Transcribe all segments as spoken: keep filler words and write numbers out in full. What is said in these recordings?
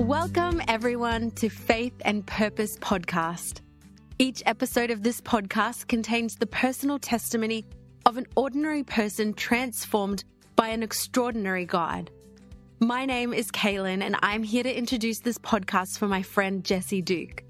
Welcome, everyone, to Faith and Purpose Podcast. Each episode of this podcast contains the personal testimony of an ordinary person transformed by an extraordinary God. My name is Kaylin, and I'm here to introduce this podcast for my friend Jesse Duke.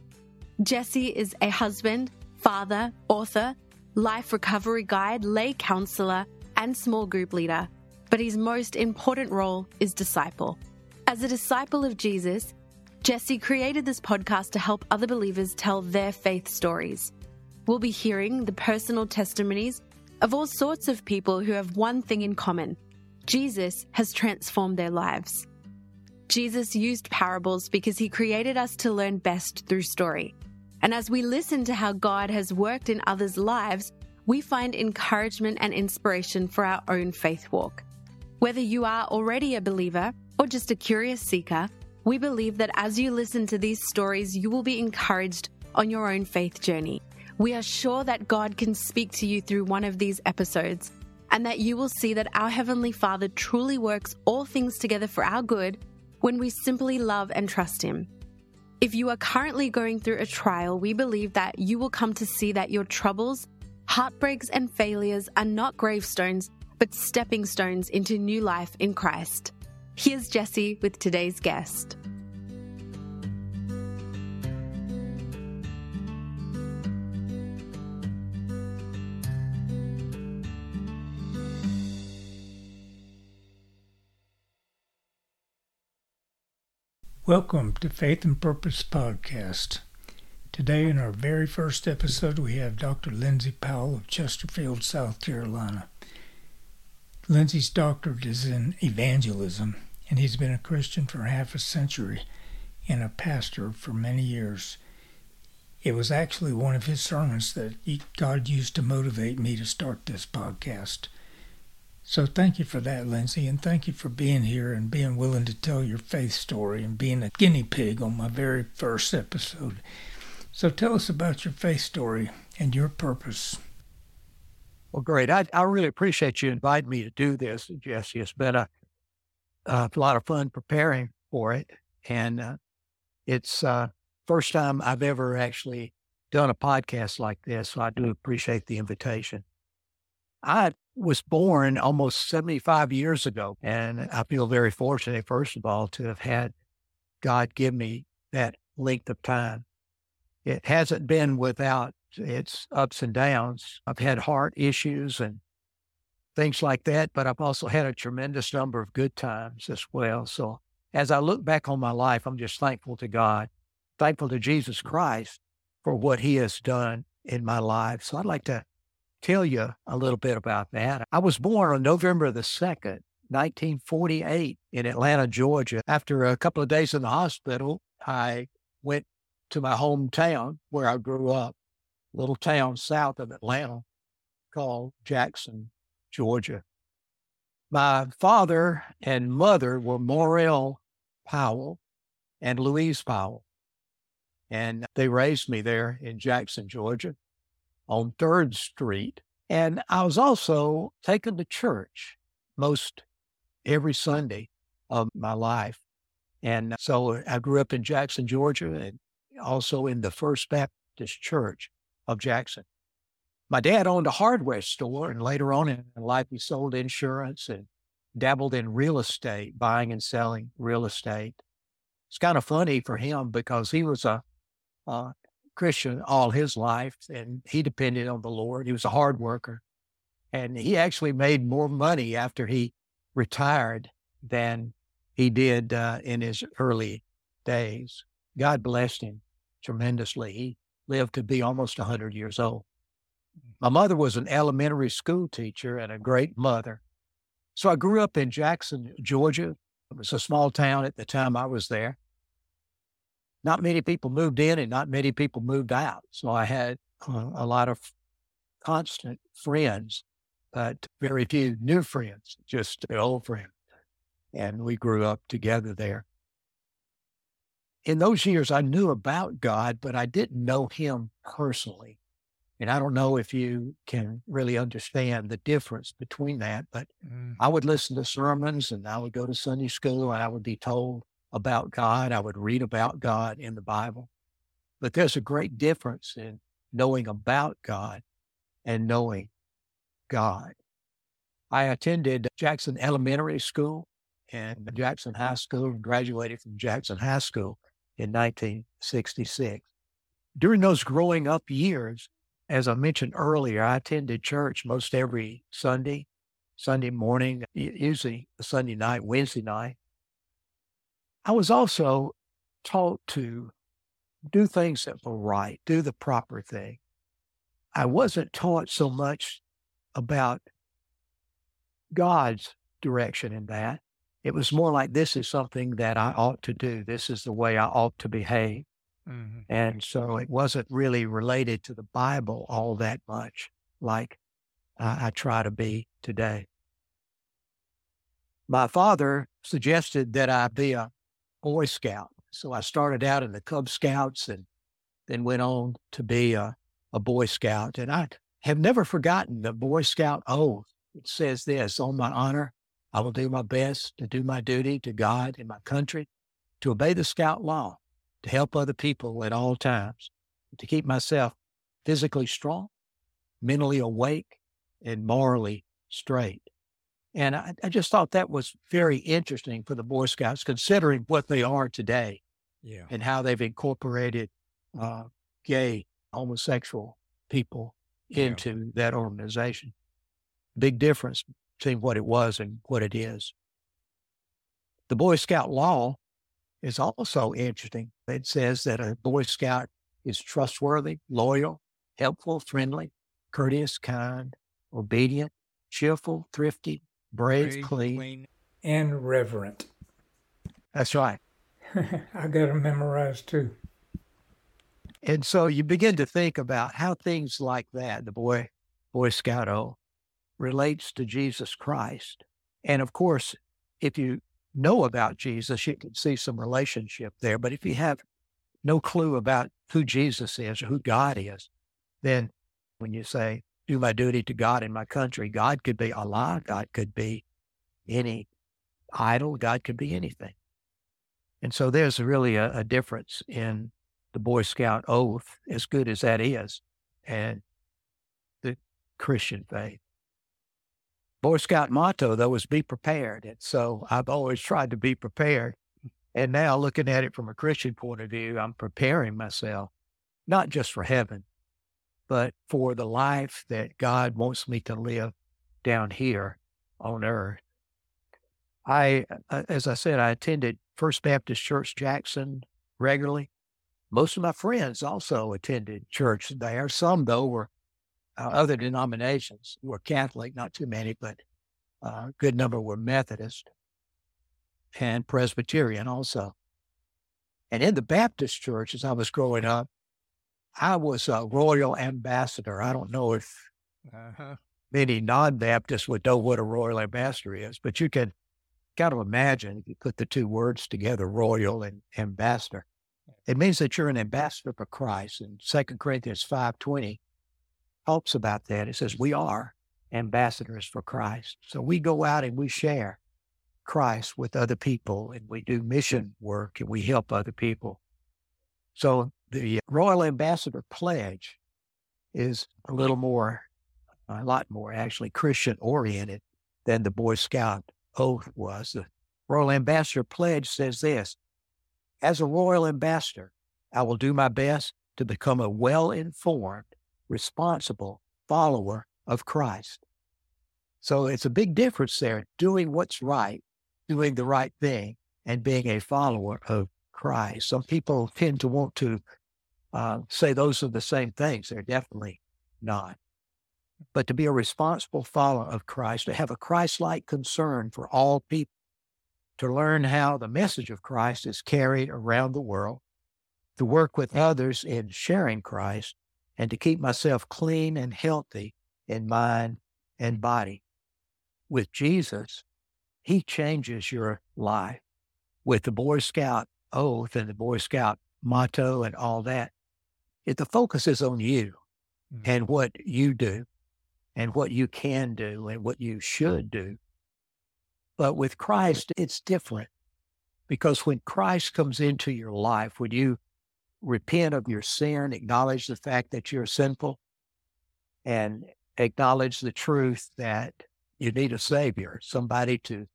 Jesse is a husband, father, author, life recovery guide, lay counselor, and small group leader, but his most important role is disciple. As a disciple of Jesus, Jesse created this podcast to help other believers tell their faith stories. We'll be hearing the personal testimonies of all sorts of people who have one thing in common: Jesus has transformed their lives. Jesus used parables because he created us to learn best through story. And as we listen to how God has worked in others' lives, we find encouragement and inspiration for our own faith walk. Whether you are already a believer or just a curious seeker, we believe that as you listen to these stories, you will be encouraged on your own faith journey. We are sure that God can speak to you through one of these episodes, and that you will see that our Heavenly Father truly works all things together for our good when we simply love and trust Him. If you are currently going through a trial, we believe that you will come to see that your troubles, heartbreaks, and failures are not gravestones, but stepping stones into new life in Christ. Here's Jesse with today's guest. Welcome to Faith and Purpose Podcast. Today, in our very first episode, we have Doctor Lindsey Powell of Chesterfield, South Carolina. Lindsey's doctorate is in evangelism, and he's been a Christian for half a century and a pastor for many years. It was actually one of his sermons that God used to motivate me to start this podcast. So thank you for that, Lindsey, and thank you for being here and being willing to tell your faith story and being a guinea pig on my very first episode. So tell us about your faith story and your purpose. Well, great. I, I really appreciate you inviting me to do this, Jesse. It's been a, a lot of fun preparing for it, and uh, it's uh, first time I've ever actually done a podcast like this, so I do appreciate the invitation. I was born almost seventy-five years ago, and I feel very fortunate, first of all, to have had God give me that length of time. It hasn't been without its ups and downs. I've had heart issues and things like that, but I've also had a tremendous number of good times as well. So as I look back on my life, I'm just thankful to God, thankful to Jesus Christ for what he has done in my life. So I'd like to tell you a little bit about that. I was born on November the second, nineteen forty-eight in Atlanta, Georgia. After a couple of days in the hospital, I went to my hometown where I grew up, a little town south of Atlanta called Jackson, Georgia. My father and mother were Morrell Powell and Louise Powell, and they raised me there in Jackson, Georgia, on third Street. And I was also taken to church most every Sunday of my life. And so I grew up in Jackson, Georgia, and also in the First Baptist Church of Jackson. My dad owned a hardware store, and later on in life, he sold insurance and dabbled in real estate, buying and selling real estate. It's kind of funny for him because he was a, a Christian all his life, and he depended on the Lord. He was a hard worker, and he actually made more money after he retired than he did uh, in his early days. God blessed him tremendously. He lived to be almost one hundred years old. My mother was an elementary school teacher and a great mother. So I grew up in Jackson, Georgia. It was a small town at the time I was there. Not many people moved in and not many people moved out. So I had uh, a lot of constant friends, but very few new friends, just old friends. And we grew up together there. In those years, I knew about God, but I didn't know him personally. And I don't know if you can really understand the difference between that, but mm. I would listen to sermons and I would go to Sunday school and I would be told about God. I would read about God in the Bible. But there's a great difference in knowing about God and knowing God. I attended Jackson Elementary School and Jackson High School and graduated from Jackson High School in nineteen sixty-six. During those growing up years, as I mentioned earlier, I attended church most every Sunday, Sunday morning, usually Sunday night, Wednesday night. I was also taught to do things that were right, do the proper thing. I wasn't taught so much about God's direction in that. It was more like, this is something that I ought to do. This is the way I ought to behave. Mm-hmm. And so it wasn't really related to the Bible all that much, like I, I try to be today. My father suggested that I be a Boy Scout. So I started out in the Cub Scouts and then went on to be a, a Boy Scout. And I have never forgotten the Boy Scout oath. It says this: on my honor, I will do my best to do my duty to God and my country, to obey the Scout law, to help other people at all times, to keep myself physically strong, mentally awake, and morally straight. And I, I just thought that was very interesting for the Boy Scouts, considering what they are today, yeah, and how they've incorporated uh, gay, homosexual people into yeah. that organization. Big difference between what it was and what it is. The Boy Scout law is also interesting. It says that a Boy Scout is trustworthy, loyal, helpful, friendly, courteous, kind, obedient, cheerful, thrifty, brave, brave clean, clean, and reverent. That's right. I got to memorize too. And so you begin to think about how things like that, the Boy, Boy Scout oath, relates to Jesus Christ. And of course, if you know about Jesus, you can see some relationship there. But if you have no clue about who Jesus is or who God is, then when you say, do my duty to God and my country, God could be Allah, God could be any idol, God could be anything. And so there's really a, a difference in the Boy Scout oath, as good as that is, and the Christian faith. Boy Scout motto, though, is be prepared. And so I've always tried to be prepared. And now looking at it from a Christian point of view, I'm preparing myself, not just for heaven, but for the life that God wants me to live down here on earth. I, as I said, I attended First Baptist Church Jackson regularly. Most of my friends also attended church there. Some, though, were Uh, other denominations. Were Catholic, not too many, but uh, a good number were Methodist and Presbyterian also. And in the Baptist church, as I was growing up, I was a royal ambassador. I don't know if uh-huh. many non-Baptists would know what a royal ambassador is, but you can kind of imagine if you put the two words together, royal and ambassador. It means that you're an ambassador for Christ. In Second Corinthians five twenty, talks about that. It says we are ambassadors for Christ. So we go out and we share Christ with other people, and we do mission work, and we help other people. So the Royal Ambassador Pledge is a little more, a lot more actually Christian-oriented than the Boy Scout oath was. The Royal Ambassador Pledge says this: as a Royal Ambassador, I will do my best to become a well-informed, responsible follower of Christ. So it's a big difference there, doing what's right, doing the right thing, and being a follower of Christ. Some people tend to want to uh, say those are the same things. They're definitely not. But to be a responsible follower of Christ, to have a Christ-like concern for all people, to learn how the message of Christ is carried around the world, to work with others in sharing Christ, and to keep myself clean and healthy in mind and body. With Jesus, he changes your life. With the Boy Scout oath and the Boy Scout motto and all that, it, the focus is on you mm. and what you do and what you can do and what you should do. But with Christ, it's different. Because when Christ comes into your life, when you repent of your sin, acknowledge the fact that you're sinful, and acknowledge the truth that you need a Savior, somebody to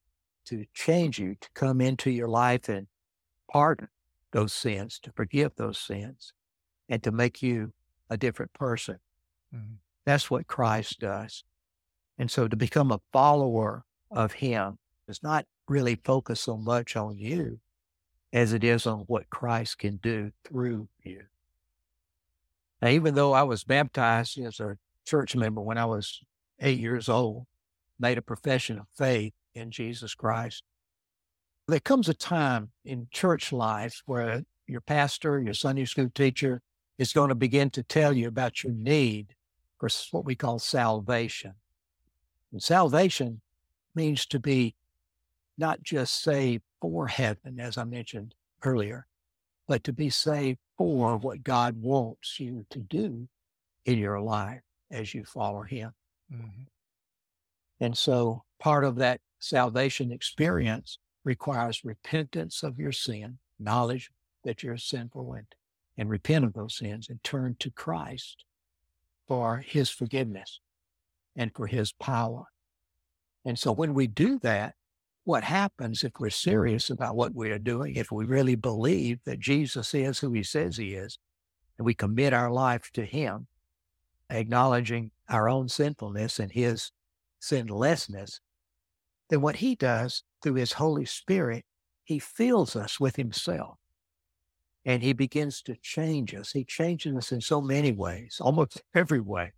to change you, to come into your life and pardon those sins, to forgive those sins, and to make you a different person. Mm-hmm. That's what Christ does. And so to become a follower of him does not really focus so much on you as it is on what Christ can do through you. Now, even though I was baptized as a church member when I was eight years old, made a profession of faith in Jesus Christ, there comes a time in church life where your pastor, your Sunday school teacher is going to begin to tell you about your need for what we call salvation. And salvation means to be not just saved for heaven, as I mentioned earlier, but to be saved for what God wants you to do in your life as you follow him. Mm-hmm. And so part of that salvation experience requires repentance of your sin, knowledge that you're sinful, and, and repent of those sins and turn to Christ for his forgiveness and for his power. And so when we do that, what happens if we're serious about what we are doing, if we really believe that Jesus is who he says he is, and we commit our life to him, acknowledging our own sinfulness and his sinlessness, then what he does through his Holy Spirit, he fills us with himself and he begins to change us. He changes us in so many ways, almost every way,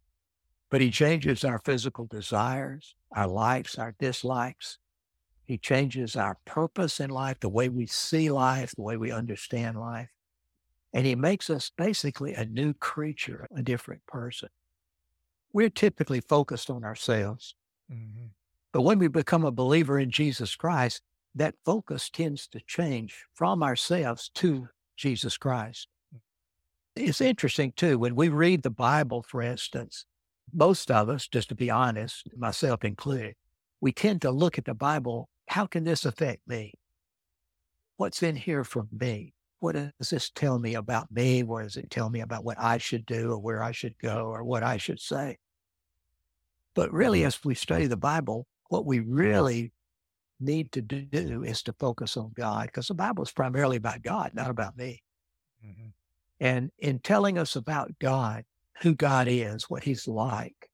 but he changes our physical desires, our likes, our dislikes. He changes our purpose in life, the way we see life, the way we understand life. And he makes us basically a new creature, a different person. We're typically focused on ourselves. Mm-hmm. But when we become a believer in Jesus Christ, that focus tends to change from ourselves to Jesus Christ. It's interesting, too, when we read the Bible, for instance, most of us, just to be honest, myself included, we tend to look at the Bible. How can this affect me? What's in here for me? What does this tell me about me? What does it tell me about what I should do or where I should go or what I should say? But really, as we study the Bible, what we really need to do is to focus on God, because the Bible is primarily about God, not about me. Mm-hmm. And in telling us about God, who God is, what he's like,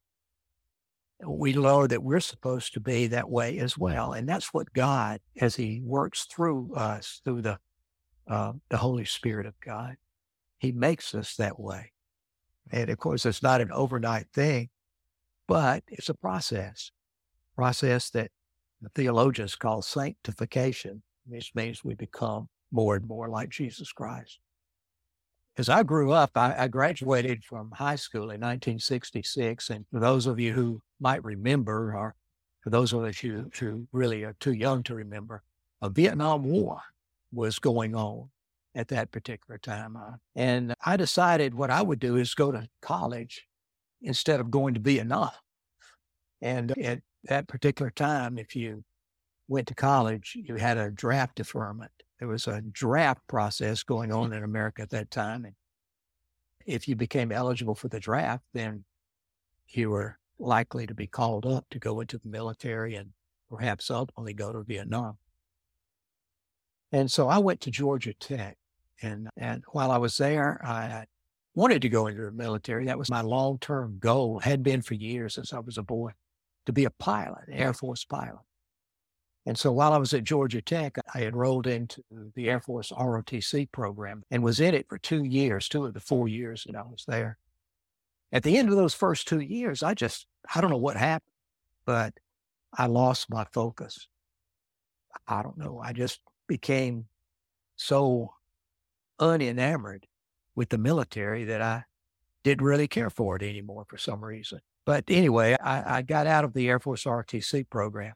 we learn that we're supposed to be that way as well. And that's what God, as he works through us, through the uh, the Holy Spirit of God, he makes us that way. And of course, it's not an overnight thing, but it's a process, process that the theologians call sanctification, which means we become more and more like Jesus Christ. As I grew up, I, I graduated from high school in nineteen sixty-six. And for those of you who might remember, or for those of us who, who really are too young to remember, a Vietnam War was going on at that particular time. And I decided what I would do is go to college instead of going to Vietnam. And at that particular time, if you went to college, you had a draft deferment. There was a draft process going on in America at that time. And if you became eligible for the draft, then you were likely to be called up to go into the military and perhaps ultimately go to Vietnam. And so I went to Georgia Tech. And, and while I was there, I wanted to go into the military. That was my long-term goal, had been for years since I was a boy, to be a pilot, an Air Force pilot. And so while I was at Georgia Tech, I enrolled into the Air Force R O T C program and was in it for two years, two of the four years that I was there. At the end of those first two years, I just, I don't know what happened, but I lost my focus. I don't know. I just became so unenamored with the military that I didn't really care for it anymore for some reason. But anyway, I, I got out of the Air Force R O T C program.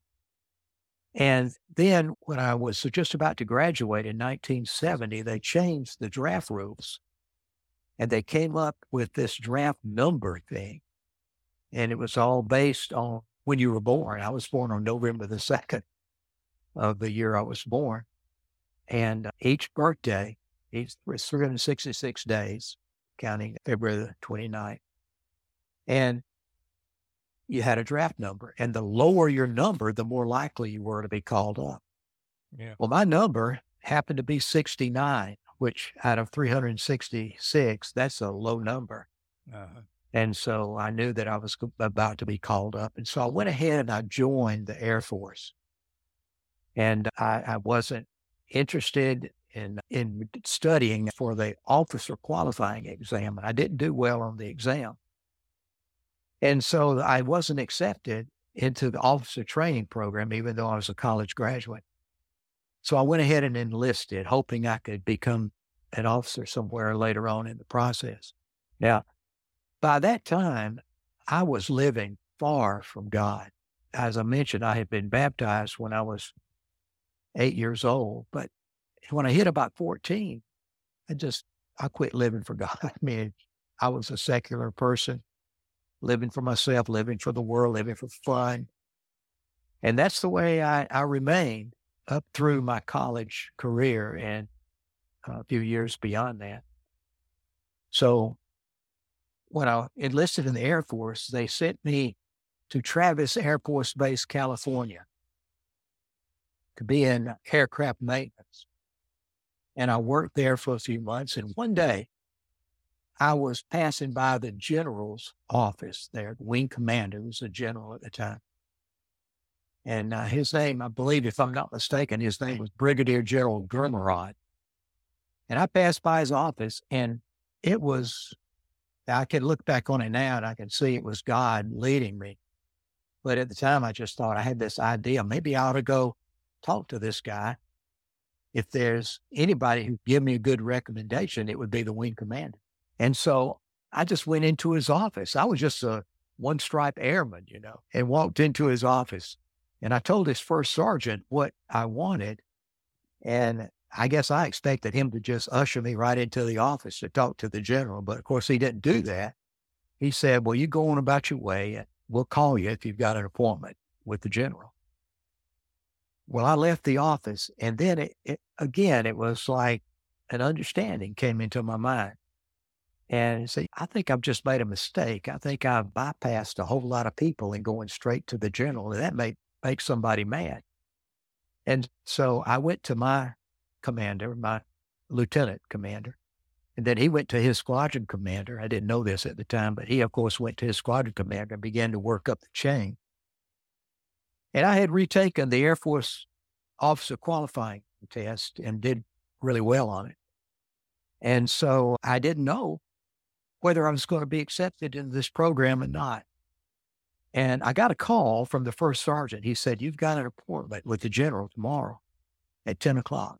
And then when I was just about to graduate in nineteen seventy, they changed the draft rules and they came up with this draft number thing. And it was all based on when you were born. I was born on November the second of the year I was born. And each birthday, each it's three hundred sixty-six days, counting February the twenty-ninth. And you had a draft number. And the lower your number, the more likely you were to be called up. Yeah. Well, my number happened to be sixty-nine, which out of three hundred sixty-six, that's a low number. Uh-huh. And so I knew that I was about to be called up. And so I went ahead and I joined the Air Force. And I, I wasn't interested in, in studying for the officer qualifying exam. I didn't do well on the exam. And so I wasn't accepted into the officer training program, even though I was a college graduate. So I went ahead and enlisted, hoping I could become an officer somewhere later on in the process. Now, by that time, I was living far from God. As I mentioned, I had been baptized when I was eight years old. But when I hit about fourteen, I just, I quit living for God. I mean, I was a secular person, living for myself, living for the world, living for fun. And that's the way I, I remained up through my college career and a few years beyond that. So when I enlisted in the Air Force, they sent me to Travis Air Force Base, California, to be in aircraft maintenance. And I worked there for a few months. And one day, I was passing by the general's office there, the wing commander, who was a general at the time. And uh, his name, I believe, if I'm not mistaken, his name was Brigadier General Grimrod. And I passed by his office, and it was, I can look back on it now and I can see it was God leading me. But at the time, I just thought I had this idea. Maybe I ought to go talk to this guy. If there's anybody who give me a good recommendation, it would be the wing commander. And so I just went into his office. I was just a one-stripe airman, you know, and walked into his office. And I told his first sergeant what I wanted. And I guess I expected him to just usher me right into the office to talk to the general. But of course, he didn't do that. He said, well, you go on about your way, and we'll call you if you've got an appointment with the general. Well, I left the office. And then it, it, again, it was like an understanding came into my mind. And see, I think I've just made a mistake. I think I've bypassed a whole lot of people in going straight to the general, and that may make somebody mad. And so I went to my commander, my lieutenant commander, and then he went to his squadron commander. I didn't know this at the time, but he, of course, went to his squadron commander and began to work up the chain. And I had retaken the Air Force officer qualifying test and did really well on it. And so I didn't know whether I was going to be accepted into this program or not. And I got a call from the first sergeant. He said, you've got an appointment with the general tomorrow at ten o'clock.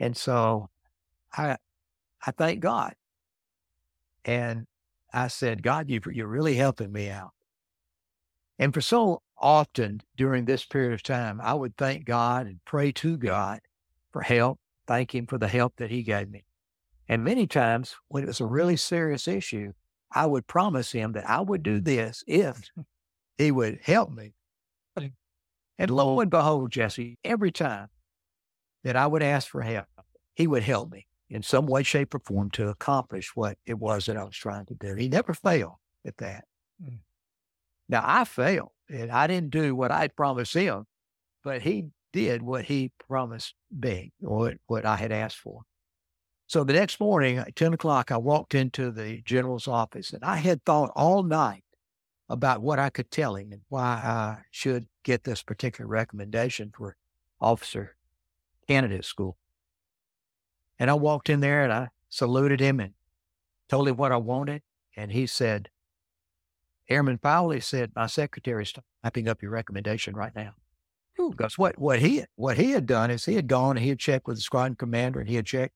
And so I I thank God. And I said, God, you, you're really helping me out. And for so often during this period of time, I would thank God and pray to God for help, thank him for the help that he gave me. And many times when it was a really serious issue, I would promise him that I would do this if he would help me. And lo and behold, Jesse, every time that I would ask for help, he would help me in some way, shape, or form to accomplish what it was that I was trying to do. He never failed at that. Mm. Now, I failed, and I didn't do what I promised him, but he did what he promised me, or what I had asked for. So the next morning at ten o'clock, I walked into the general's office, and I had thought all night about what I could tell him and why I should get this particular recommendation for officer candidate school. And I walked in there and I saluted him and told him what I wanted. And he said, Airman Powell, he said, my secretary's typing up your recommendation right now. Because what, what he what he had done is he had gone and he had checked with the squadron commander and he had checked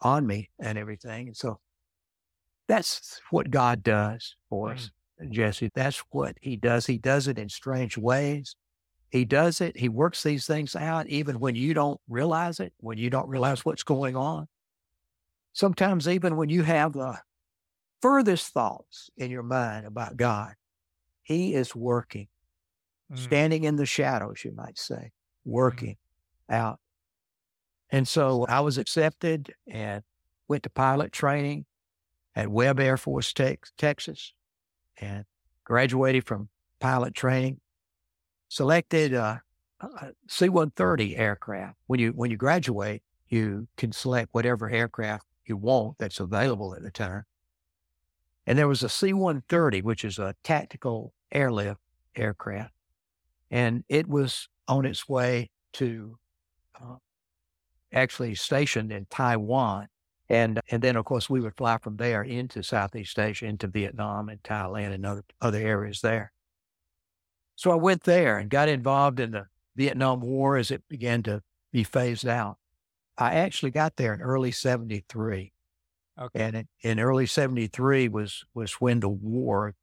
on me and everything. And so that's what God does for us, mm. Jesse. That's what he does. He does it in strange ways. He does it. He works these things out even when you don't realize it, when you don't realize what's going on. Sometimes even when you have the furthest thoughts in your mind about God, he is working. Standing in the shadows, you might say, working mm. out And so I was accepted and went to pilot training at Webb Air Force, te- Texas, and graduated from pilot training. Selected a, a C one thirty aircraft. When you when you graduate, you can select whatever aircraft you want that's available at the time. And there was a C one thirty, which is a tactical airlift aircraft, and it was on its way to uh, actually stationed in Taiwan. And and then, of course, we would fly from there into Southeast Asia, into Vietnam and Thailand and other, other areas there. So I went there and got involved in the Vietnam War as it began to be phased out. I actually got there in early seventy-three. Okay. And in, in early seventy-three was, was when the war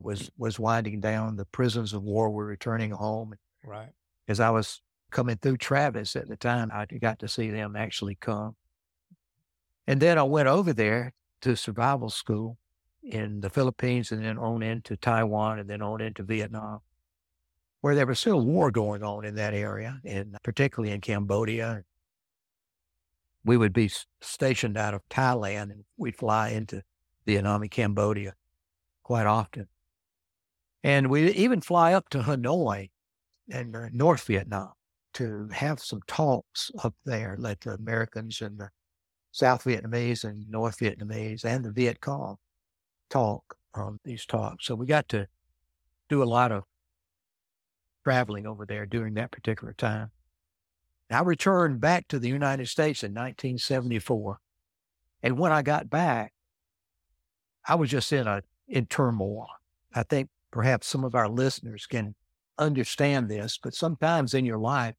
was was winding down. The prisoners of war were returning home. Right. As I was coming through Travis at the time, I got to see them actually come. And then I went over there to survival school in the Philippines and then on into Taiwan and then on into Vietnam, where there was still war going on in that area, and particularly in Cambodia. We would be stationed out of Thailand and we'd fly into Vietnam and Cambodia quite often. And we even fly up to Hanoi and North Vietnam to have some talks up there, like the Americans and the South Vietnamese and North Vietnamese and the Viet Cong talk on these talks. So we got to do a lot of traveling over there during that particular time. I returned back to the United States in nineteen seventy-four. And when I got back, I was just in a in turmoil. I think perhaps some of our listeners can understand this, but sometimes in your life,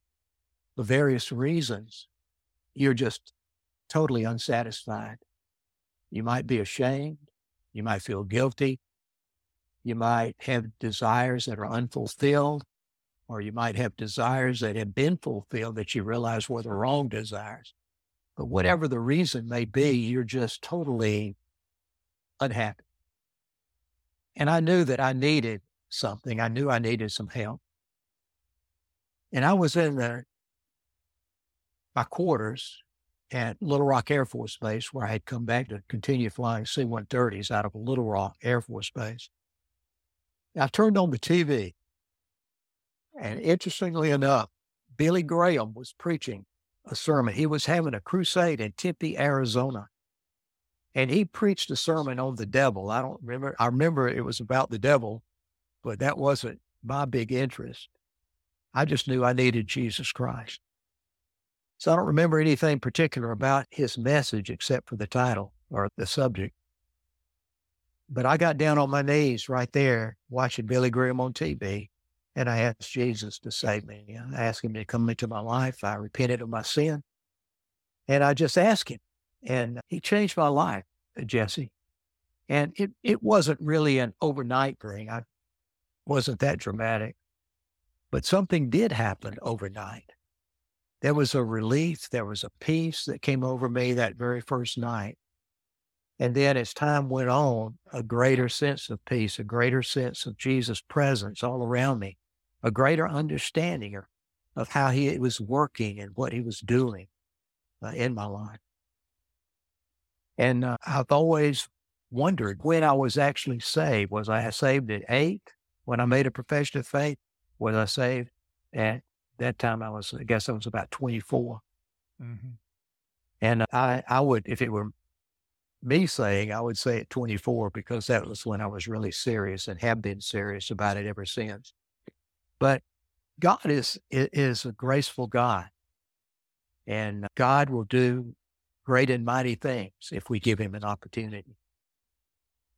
for various reasons, you're just totally unsatisfied. You might be ashamed. You might feel guilty. You might have desires that are unfulfilled, or you might have desires that have been fulfilled that you realize were the wrong desires. But whatever the reason may be, you're just totally unhappy. And I knew that I needed something. I knew I needed some help. And I was in the, my quarters at Little Rock Air Force Base, where I had come back to continue flying C one thirties out of Little Rock Air Force Base. I turned on the T V, and interestingly enough, Billy Graham was preaching a sermon. He was having a crusade in Tempe, Arizona, and he preached a sermon on the devil. I don't remember. I remember it was about the devil, but that wasn't my big interest. I just knew I needed Jesus Christ. So I don't remember anything particular about his message except for the title or the subject. But I got down on my knees right there watching Billy Graham on T V, and I asked Jesus to save me. I asked him to come into my life. I repented of my sin, and I just asked him. And he changed my life, Jesse. And it, it wasn't really an overnight thing. I wasn't that dramatic. But something did happen overnight. There was a relief, there was a peace that came over me that very first night. And then as time went on, a greater sense of peace, a greater sense of Jesus' presence all around me, a greater understanding of, of how he was working and what he was doing uh, in my life. And uh, I've always wondered when I was actually saved. Was I saved at eight when I made a profession of faith? Was I saved at that time? I was, I guess I was about twenty-four. Mm-hmm. And I, I would, if it were me saying, I would say at twenty-four, because that was when I was really serious and have been serious about it ever since. But God is, is a graceful God, and God will do great and mighty things if we give him an opportunity.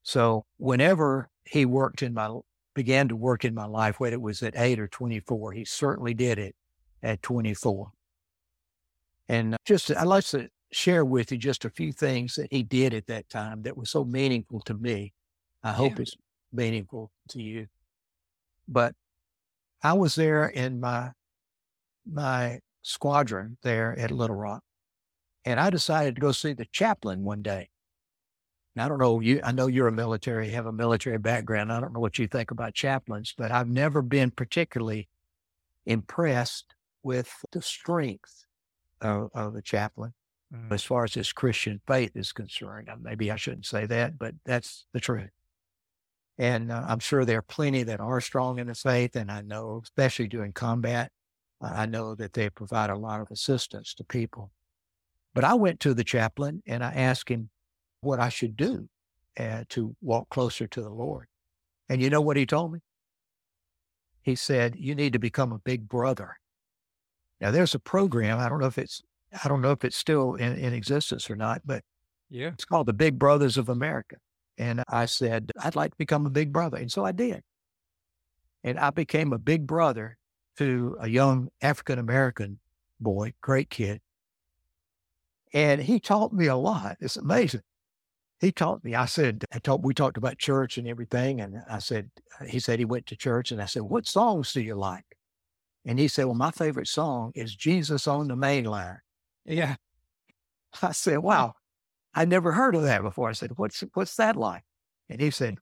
So whenever he worked in my began to work in my life, whether it was at eight or twenty-four. He certainly did it at twenty-four. And just, I'd like to share with you just a few things that he did at that time that were so meaningful to me. I hope yeah. It's meaningful to you. But I was there in my, my squadron there at Little Rock, and I decided to go see the chaplain one day. I don't know, you, I know you're a military, have a military background. I don't know what you think about chaplains, but I've never been particularly impressed with the strength of, of a chaplain. Mm-hmm. As far as his Christian faith is concerned, maybe I shouldn't say that, but that's the truth. And uh, I'm sure there are plenty that are strong in the faith. And I know, especially during combat, uh, I know that they provide a lot of assistance to people. But I went to the chaplain and I asked him what I should do uh, to walk closer to the Lord. And you know what he told me? He said, you need to become a big brother. Now there's a program. I don't know if it's I don't know if it's still in, in existence or not, but yeah, it's called the Big Brothers of America. And I said, I'd like to become a big brother. And so I did. And I became a big brother to a young African-American boy, great kid. And he taught me a lot. It's amazing. He taught me, I said, I talked, we talked about church and everything. And I said, he said he went to church. And I said, what songs do you like? And he said, well, my favorite song is Jesus on the Main Line. Yeah. I said, wow, I never heard of that before. I said, what's what's that like? And he said,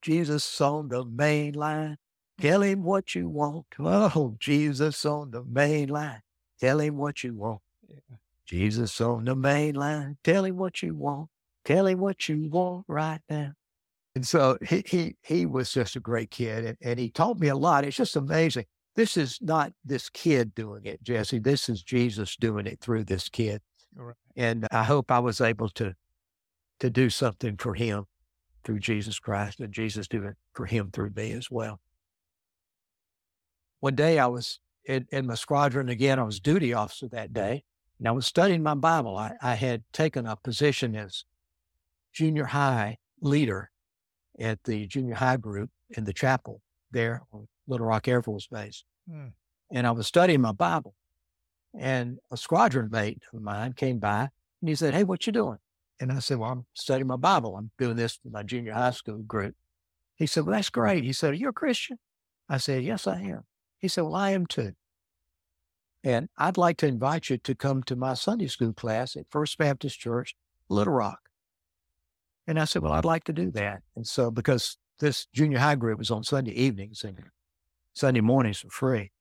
Jesus on the main line, tell him what you want. Oh, Jesus on the main line, tell him what you want. Yeah. Jesus on the main line, tell him what you want. Tell him what you want right now. And so he he, he was just a great kid, and, and he taught me a lot. It's just amazing. This is not this kid doing it, Jesse. This is Jesus doing it through this kid. Right. And I hope I was able to to do something for him through Jesus Christ, and Jesus doing it for him through me as well. One day I was in, in my squadron again. I was duty officer that day, and I was studying my Bible. I, I had taken a position as junior high leader at the junior high group in the chapel there on Little Rock Air Force Base. Mm. And I was studying my Bible, and a squadron mate of mine came by and he said, hey, what you doing? And I said, well, I'm studying my Bible. I'm doing this for my junior high school group. He said, well, that's great. He said, are you a Christian? I said, yes, I am. He said, well, I am too. And I'd like to invite you to come to my Sunday school class at First Baptist Church, Little Rock. And I said, well, I'd like to do that. And so, because this junior high group was on Sunday evenings and Sunday mornings were free.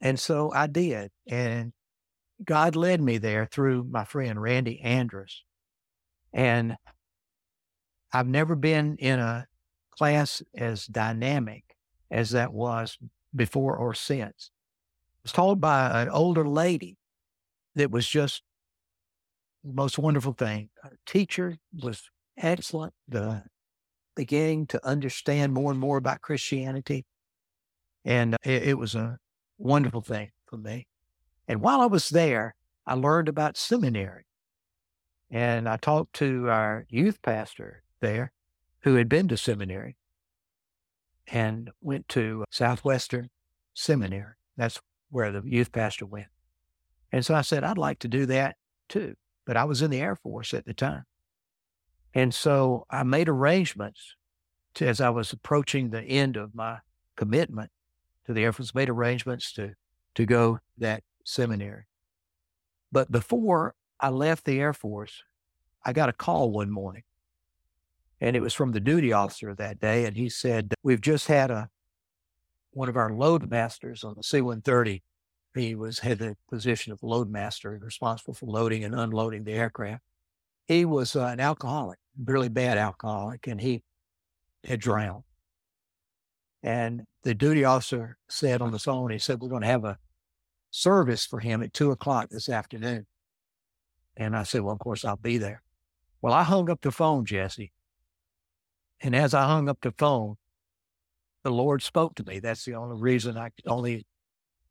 And so I did. And God led me there through my friend, Randy Andrus. And I've never been in a class as dynamic as that was before or since. I was taught by an older lady that was just the most wonderful thing. Our teacher was excellent. The beginning to understand more and more about Christianity. And it, it was a wonderful thing for me. And while I was there, I learned about seminary. And I talked to our youth pastor there who had been to seminary and went to Southwestern Seminary. That's where the youth pastor went. And so I said, I'd like to do that too. But I was in the Air Force at the time. And so I made arrangements to, as I was approaching the end of my commitment to the Air Force, made arrangements to, to go that seminary. But before I left the Air Force, I got a call one morning, and it was from the duty officer that day. And he said, we've just had a, one of our loadmasters on the C one thirty. He was had the position of loadmaster, responsible for loading and unloading the aircraft. He was uh, an alcoholic, really bad alcoholic, and he had drowned. And the duty officer said on the phone, he said, we're going to have a service for him at two o'clock this afternoon. And I said, well, of course, I'll be there. Well, I hung up the phone, Jesse. And as I hung up the phone, the Lord spoke to me. That's the only reason I could only...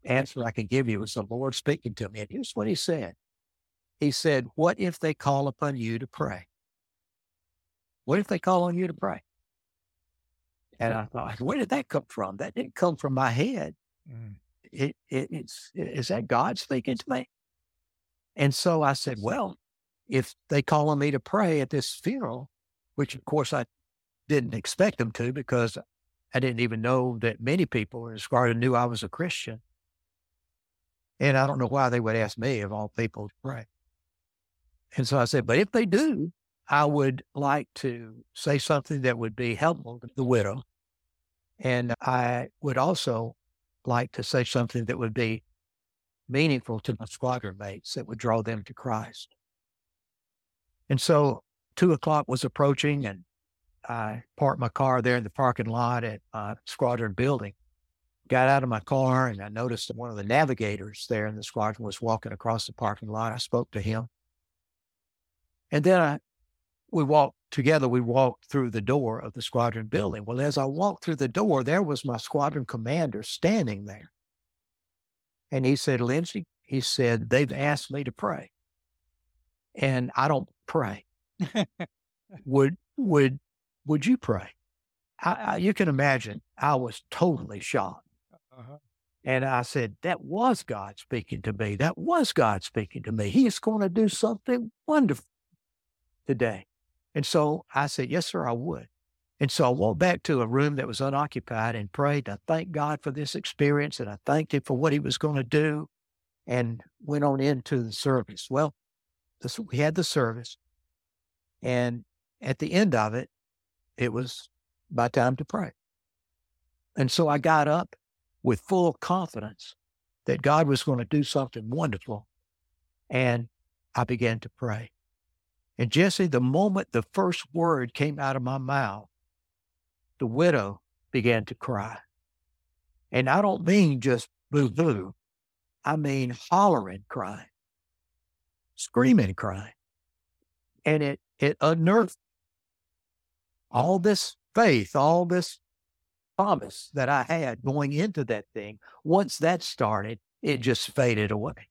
answer I can give you was the Lord speaking to me. And here's what he said. He said, what if they call upon you to pray? What if they call on you to pray? And I thought, where did that come from? That didn't come from my head. Mm. It, it, it's, is that God speaking to me? And so I said, well, if they call on me to pray at this funeral, which of course I didn't expect them to, because I didn't even know that many people in Spartan knew I was a Christian. And I don't know why they would ask me, of all people, to pray. And so I said, but if they do, I would like to say something that would be helpful to the widow. And I would also like to say something that would be meaningful to my squadron mates that would draw them to Christ. And so two o'clock was approaching, and I parked my car there in the parking lot at my squadron building, got out of my car, and I noticed that one of the navigators there in the squadron was walking across the parking lot. I spoke to him. And then I, we walked together, we walked through the door of the squadron building. Well, as I walked through the door, there was my squadron commander standing there. And he said, Lindsey, he said, they've asked me to pray. And I don't pray. would, would, would you pray? I, I, you can imagine, I was totally shocked. Uh-huh. And I said, that was God speaking to me. That was God speaking to me. He is going to do something wonderful today. And so I said, yes, sir, I would. And so I walked back to a room that was unoccupied and prayed. I thanked God for this experience, and I thanked him for what he was going to do, and went on into the service. Well, this, we had the service, and at the end of it, it was my time to pray. And so I got up with full confidence that God was going to do something wonderful, and I began to pray. And Jesse, the moment the first word came out of my mouth, the widow began to cry. And I don't mean just boo-boo. I mean hollering, crying, screaming, crying. And it, it unnerved all this faith, all this promise that I had going into that thing. Once that started, it just faded away.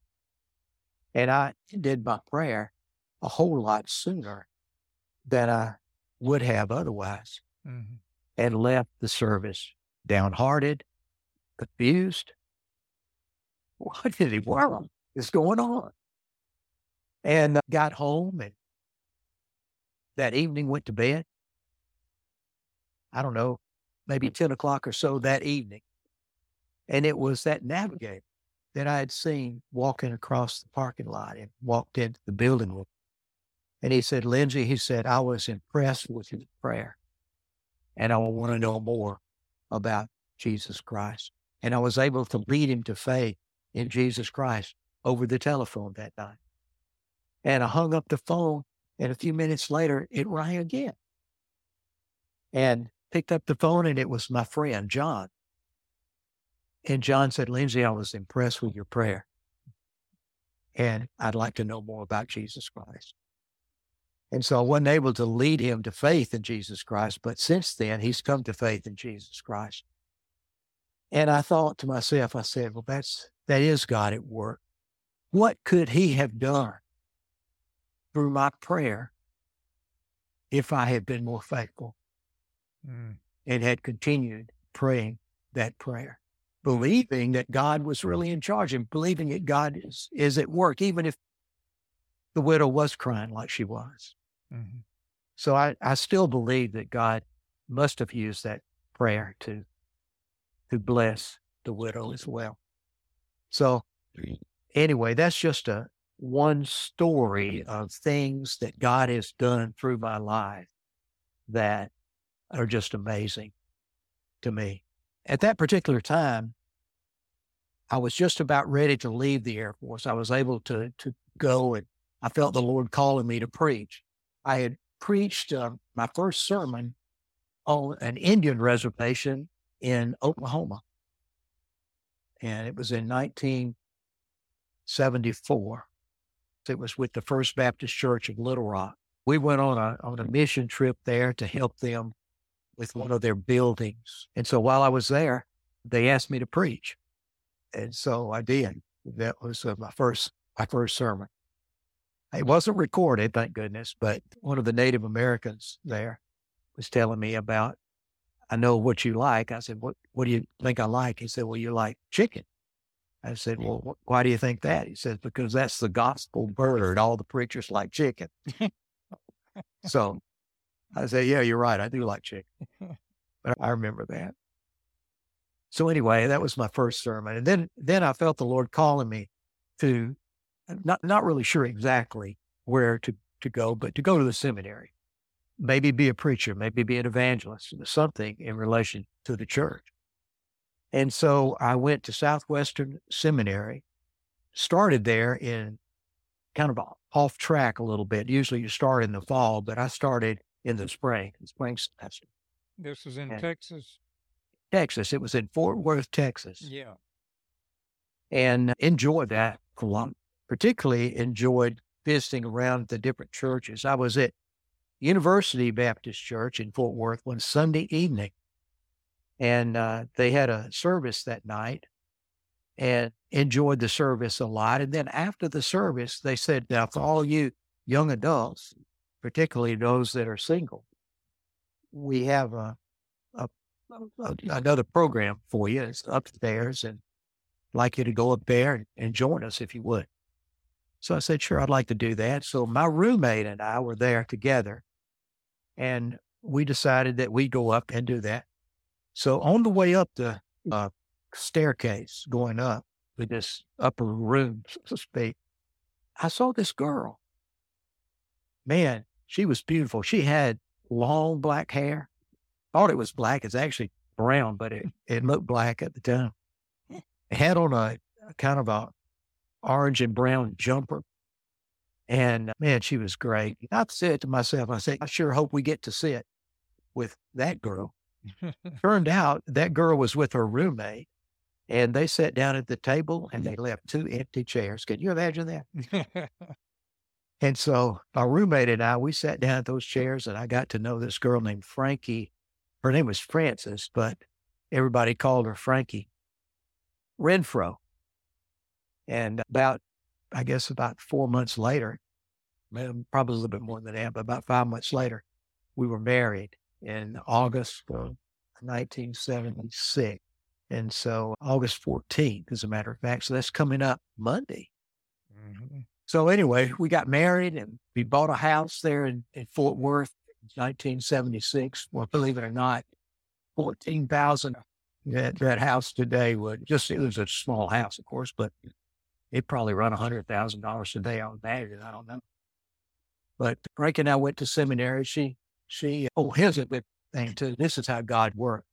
And I did my prayer a whole lot sooner than I would have otherwise. Mm-hmm. And left the service downhearted, confused. What did he want? What's going on? And got home, and that evening went to bed. I don't know, maybe ten o'clock or so that evening. And it was that navigator that I had seen walking across the parking lot and walked into the building with. And he said, Lindsey, he said, I was impressed with his prayer, and I want to know more about Jesus Christ. And I was able to lead him to faith in Jesus Christ over the telephone that night. And I hung up the phone, and a few minutes later, it rang again. And picked up the phone, and it was my friend, John. And John said, Lindsey, I was impressed with your prayer, and I'd like to know more about Jesus Christ. And so I wasn't able to lead him to faith in Jesus Christ. But since then, he's come to faith in Jesus Christ. And I thought to myself, I said, well, that's, that is God at work. What could he have done through my prayer if I had been more faithful mm. and had continued praying that prayer, believing that God was really in charge and believing that God is, is at work, even if the widow was crying like she was. Mm-hmm. So I, I still believe that God must have used that prayer to, to bless the widow as well. So anyway, that's just a one story of things that God has done through my life that are just amazing to me. At that particular time, I was just about ready to leave the Air Force. I was able to, to go, and I felt the Lord calling me to preach. I had preached uh, my first sermon on an Indian reservation in Oklahoma. And it was in nineteen seventy-four. It was with the First Baptist Church of Little Rock. We went on a, on a mission trip there to help them with one of their buildings. And so while I was there, they asked me to preach. And so I did. That was uh, my first, my first sermon. It wasn't recorded, thank goodness, but one of the Native Americans there was telling me about, I know what you like. I said, what What do you think I like? He said, well, you like chicken. I said, well, wh- why do you think that? He says, because that's the gospel bird. All the preachers like chicken. So I said, yeah, you're right. I do like chicken. But I remember that. So anyway, that was my first sermon. And then, then I felt the Lord calling me to Not not really sure exactly where to, to go, but to go to the seminary, maybe be a preacher, maybe be an evangelist, something in relation to the church. And so I went to Southwestern Seminary started there in kind of off track a little bit. Usually you start in the fall, but I started in the spring, the spring semester. This was in and Texas? Texas. It was in Fort Worth, Texas. Yeah. And enjoyed that a lot. Particularly enjoyed visiting around the different churches. I was at University Baptist Church in Fort Worth one Sunday evening, and uh, they had a service that night, and enjoyed the service a lot. And then after the service, they said, now for all you young adults, particularly those that are single, we have a, a, a another program for you. It's upstairs, and I'd like you to go up there and, and join us if you would. So I said, sure, I'd like to do that. So my roommate and I were there together, and we decided that we'd go up and do that. So on the way up the uh, staircase going up with this upper room, so to speak, I saw this girl. Man, she was beautiful. She had long black hair. Thought it was black. It's actually brown, but it, it looked black at the time. It had on a, a kind of a orange and brown jumper. And man, she was great. I said to myself, I said, I sure hope we get to sit with that girl. Turned out that girl was with her roommate, and they sat down at the table and they left two empty chairs. Can you imagine that? And so my roommate and I, we sat down at those chairs, and I got to know this girl named Frankie. Her name was Frances, but everybody called her Frankie Renfrow. And about, I guess, about four months later, probably a little bit more than that, but about five months later, we were married in August of nineteen seventy-six. And so August fourteenth, as a matter of fact, so that's coming up Monday. Mm-hmm. So anyway, we got married, and we bought a house there in, in Fort Worth in nineteen seventy-six. Well, believe it or not, fourteen thousand. That, that house today would just, it was a small house, of course, but it probably run one hundred thousand dollars today on value. I don't know. But Frank and I went to seminary. She, she, oh, here's a good thing too. This is how God worked.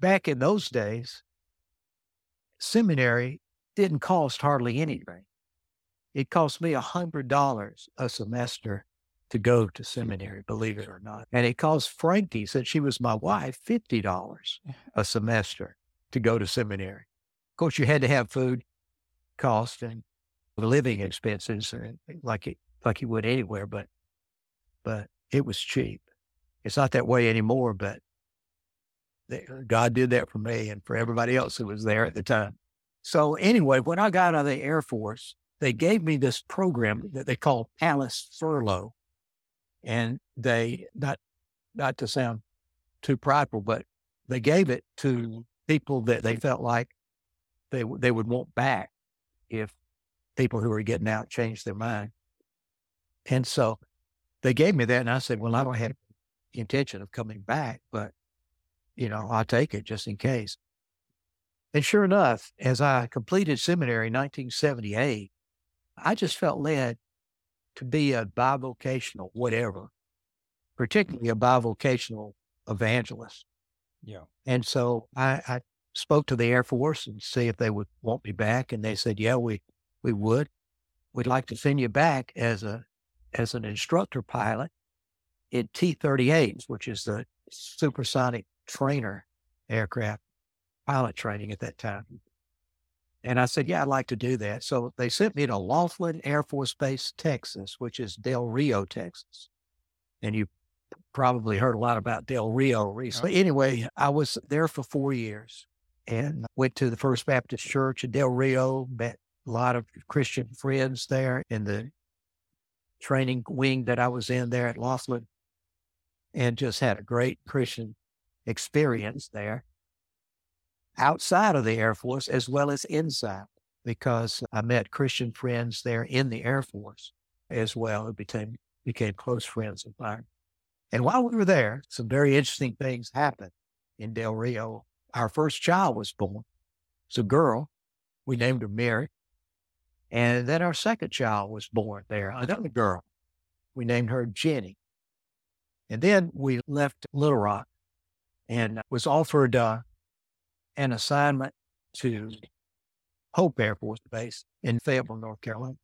Back in those days, seminary didn't cost hardly anything. It cost me one hundred dollars a semester to go to seminary, believe it or not. And it cost Frankie, since she was my wife, fifty dollars a semester to go to seminary. Of course, you had to have food cost and living expenses, and like it, like you would anywhere, but but it was cheap. It's not that way anymore, but they, God did that for me and for everybody else who was there at the time. So anyway, when I got out of the Air Force, they gave me this program that they call Palace Furlough. And they, not not to sound too prideful, but they gave it to people that they felt like they they would want back if people who were getting out changed their mind. And so they gave me that, and I said, well, I don't have the intention of coming back, but, you know, I'll take it just in case. And sure enough, as I completed seminary in nineteen seventy-eight, I just felt led to be a bivocational whatever, particularly a bivocational evangelist. Yeah. And so I, I spoke to the Air Force and see if they would want me back. And they said, yeah, we, we would. We'd like to send you back as a as an instructor pilot in T thirty-eights, which is the supersonic trainer aircraft, pilot training at that time. And I said, yeah, I'd like to do that. So they sent me to Laughlin Air Force Base, Texas, which is Del Rio, Texas. And you probably heard a lot about Del Rio recently. Okay. Anyway, I was there for four years and went to the First Baptist Church in Del Rio, met a lot of Christian friends there in the training wing that I was in there at Laughlin, and just had a great Christian experience there, outside of the Air Force as well as inside, because I met Christian friends there in the Air Force as well. It became, became close friends of mine. And while we were there, some very interesting things happened in Del Rio. Our first child was born. It's a girl. We named her Mary. And then our second child was born there, another girl. We named her Jenny. And then we left Little Rock and was offered uh, an assignment to Pope Air Force Base in Fayetteville, North Carolina.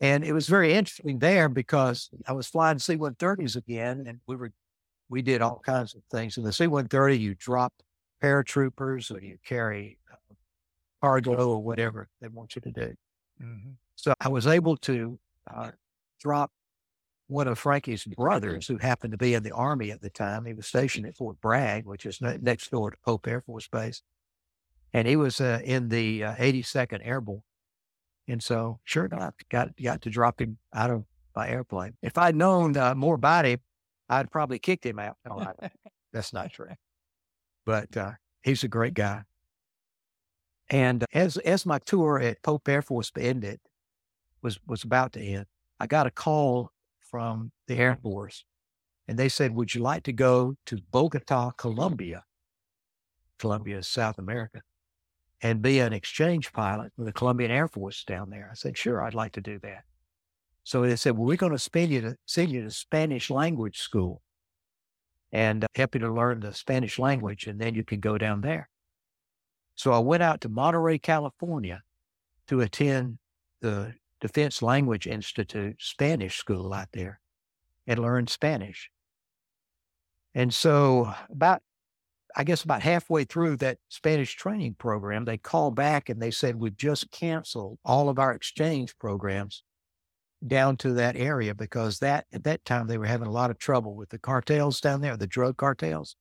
And it was very interesting there because I was flying C one thirties again, and we were we did all kinds of things. In the C one thirty, you drop paratroopers or you carry cargo or whatever they want you to do. Mm-hmm. So I was able to uh, drop one of Frankie's brothers who happened to be in the Army at the time. He was stationed at Fort Bragg, which is next door to Pope Air Force Base. And he was uh, in the uh, eighty-second Airborne. And so sure enough, got, got to drop him out of my airplane. If I'd known uh, more about him, I'd probably kicked him out. No, I, that's not true. But uh, he's a great guy. And as as my tour at Pope Air Force ended, was, was about to end, I got a call from the Air Force. And they said, would you like to go to Bogota, Colombia? Colombia is South America. And be an exchange pilot with the Colombian Air Force down there. I said, sure, I'd like to do that. So they said, well, we're going to send you to, send you to Spanish language school and help you to learn the Spanish language, and then you can go down there. So I went out to Monterey, California to attend the Defense Language Institute Spanish school out there and learn Spanish. And so about, I guess about halfway through that Spanish training program, they called back and they said, we've just canceled all of our exchange programs down to that area because that at that time they were having a lot of trouble with the cartels down there, the drug cartels,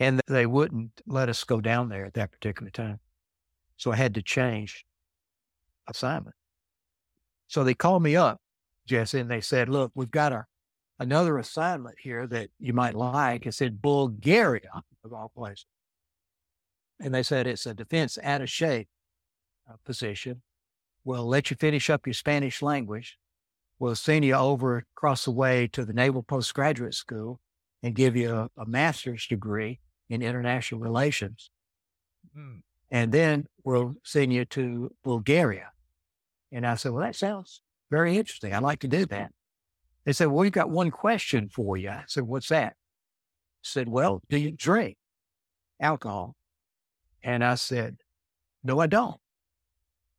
and they wouldn't let us go down there at that particular time. So I had to change assignment. So they called me up, Jesse, and they said, look, we've got our another assignment here that you might like. It's in Bulgaria, of all places. And they said it's a defense attaché uh, position. We'll let you finish up your Spanish language. We'll send you over across the way to the Naval Postgraduate School and give you a, a master's degree in international relations. Mm. And then we'll send you to Bulgaria. And I said, well, that sounds very interesting. I'd like to do that. They said, well, we've got one question for you. I said, what's that? I said, well, do you drink alcohol? And I said, no, I don't.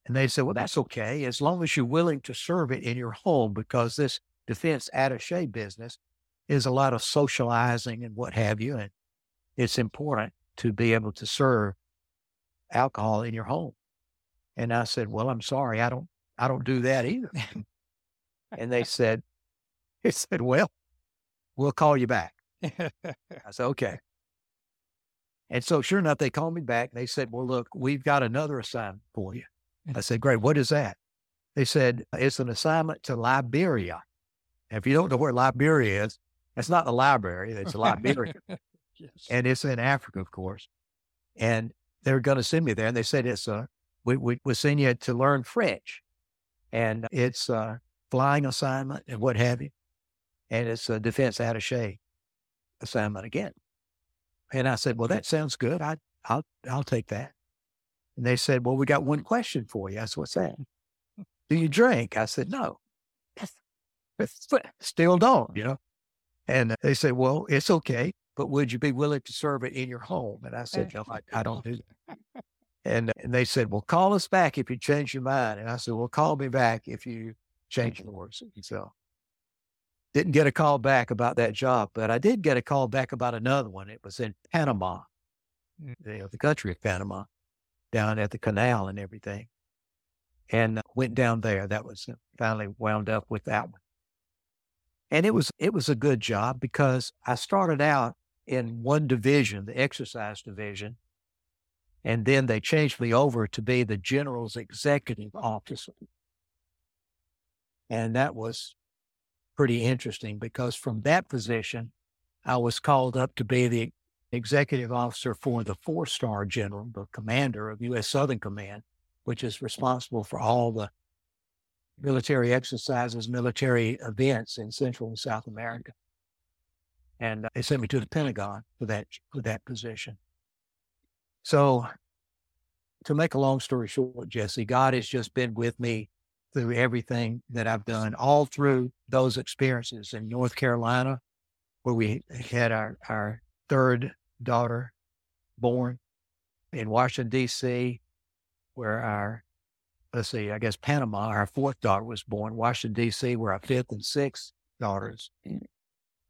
And they said, well, that's okay, as long as you're willing to serve it in your home, because this defense attaché business is a lot of socializing and what have you. And it's important to be able to serve alcohol in your home. And I said, well, I'm sorry, I don't, I don't do that either. And they said, He said, well, we'll call you back. I said, okay. And so sure enough, they called me back. They said, well, look, we've got another assignment for you. I said, great. What is that? They said, it's an assignment to Liberia. And if you don't know where Liberia is, it's not a library. It's a Liberia. Yes. And it's in Africa, of course. And they're going to send me there. And they said, it's uh, we, we, we'll send you to learn French. And it's a flying assignment and what have you. And it's a defense attaché assignment again. And I said, well, that sounds good. I, I'll I'll take that. And they said, well, we got one question for you. I said, what's that? Do you drink? I said, no. Still don't, you know. And they said, well, it's okay, but would you be willing to serve it in your home? And I said, no, I, I don't do that. And, and they said, well, call us back if you change your mind. And I said, well, call me back if you change yours. So. Didn't get a call back about that job, but I did get a call back about another one. It was in Panama, you know, the country of Panama, down at the canal and everything. And uh, went down there. That was finally wound up with that one. And it was it was a good job because I started out in one division, the exercise division, and then they changed me over to be the general's executive officer. And that was pretty interesting because from that position, I was called up to be the executive officer for the four-star general, the commander of U S Southern Command, which is responsible for all the military exercises, military events in Central and South America. And they sent me to the Pentagon for that, for that position. So to make a long story short, Jesse, God has just been with me through everything that I've done, all through those experiences in North Carolina, where we had our, our third daughter born, in Washington, D C, where our, let's see, I guess Panama, our fourth daughter was born. Washington, D C, where our fifth and sixth daughters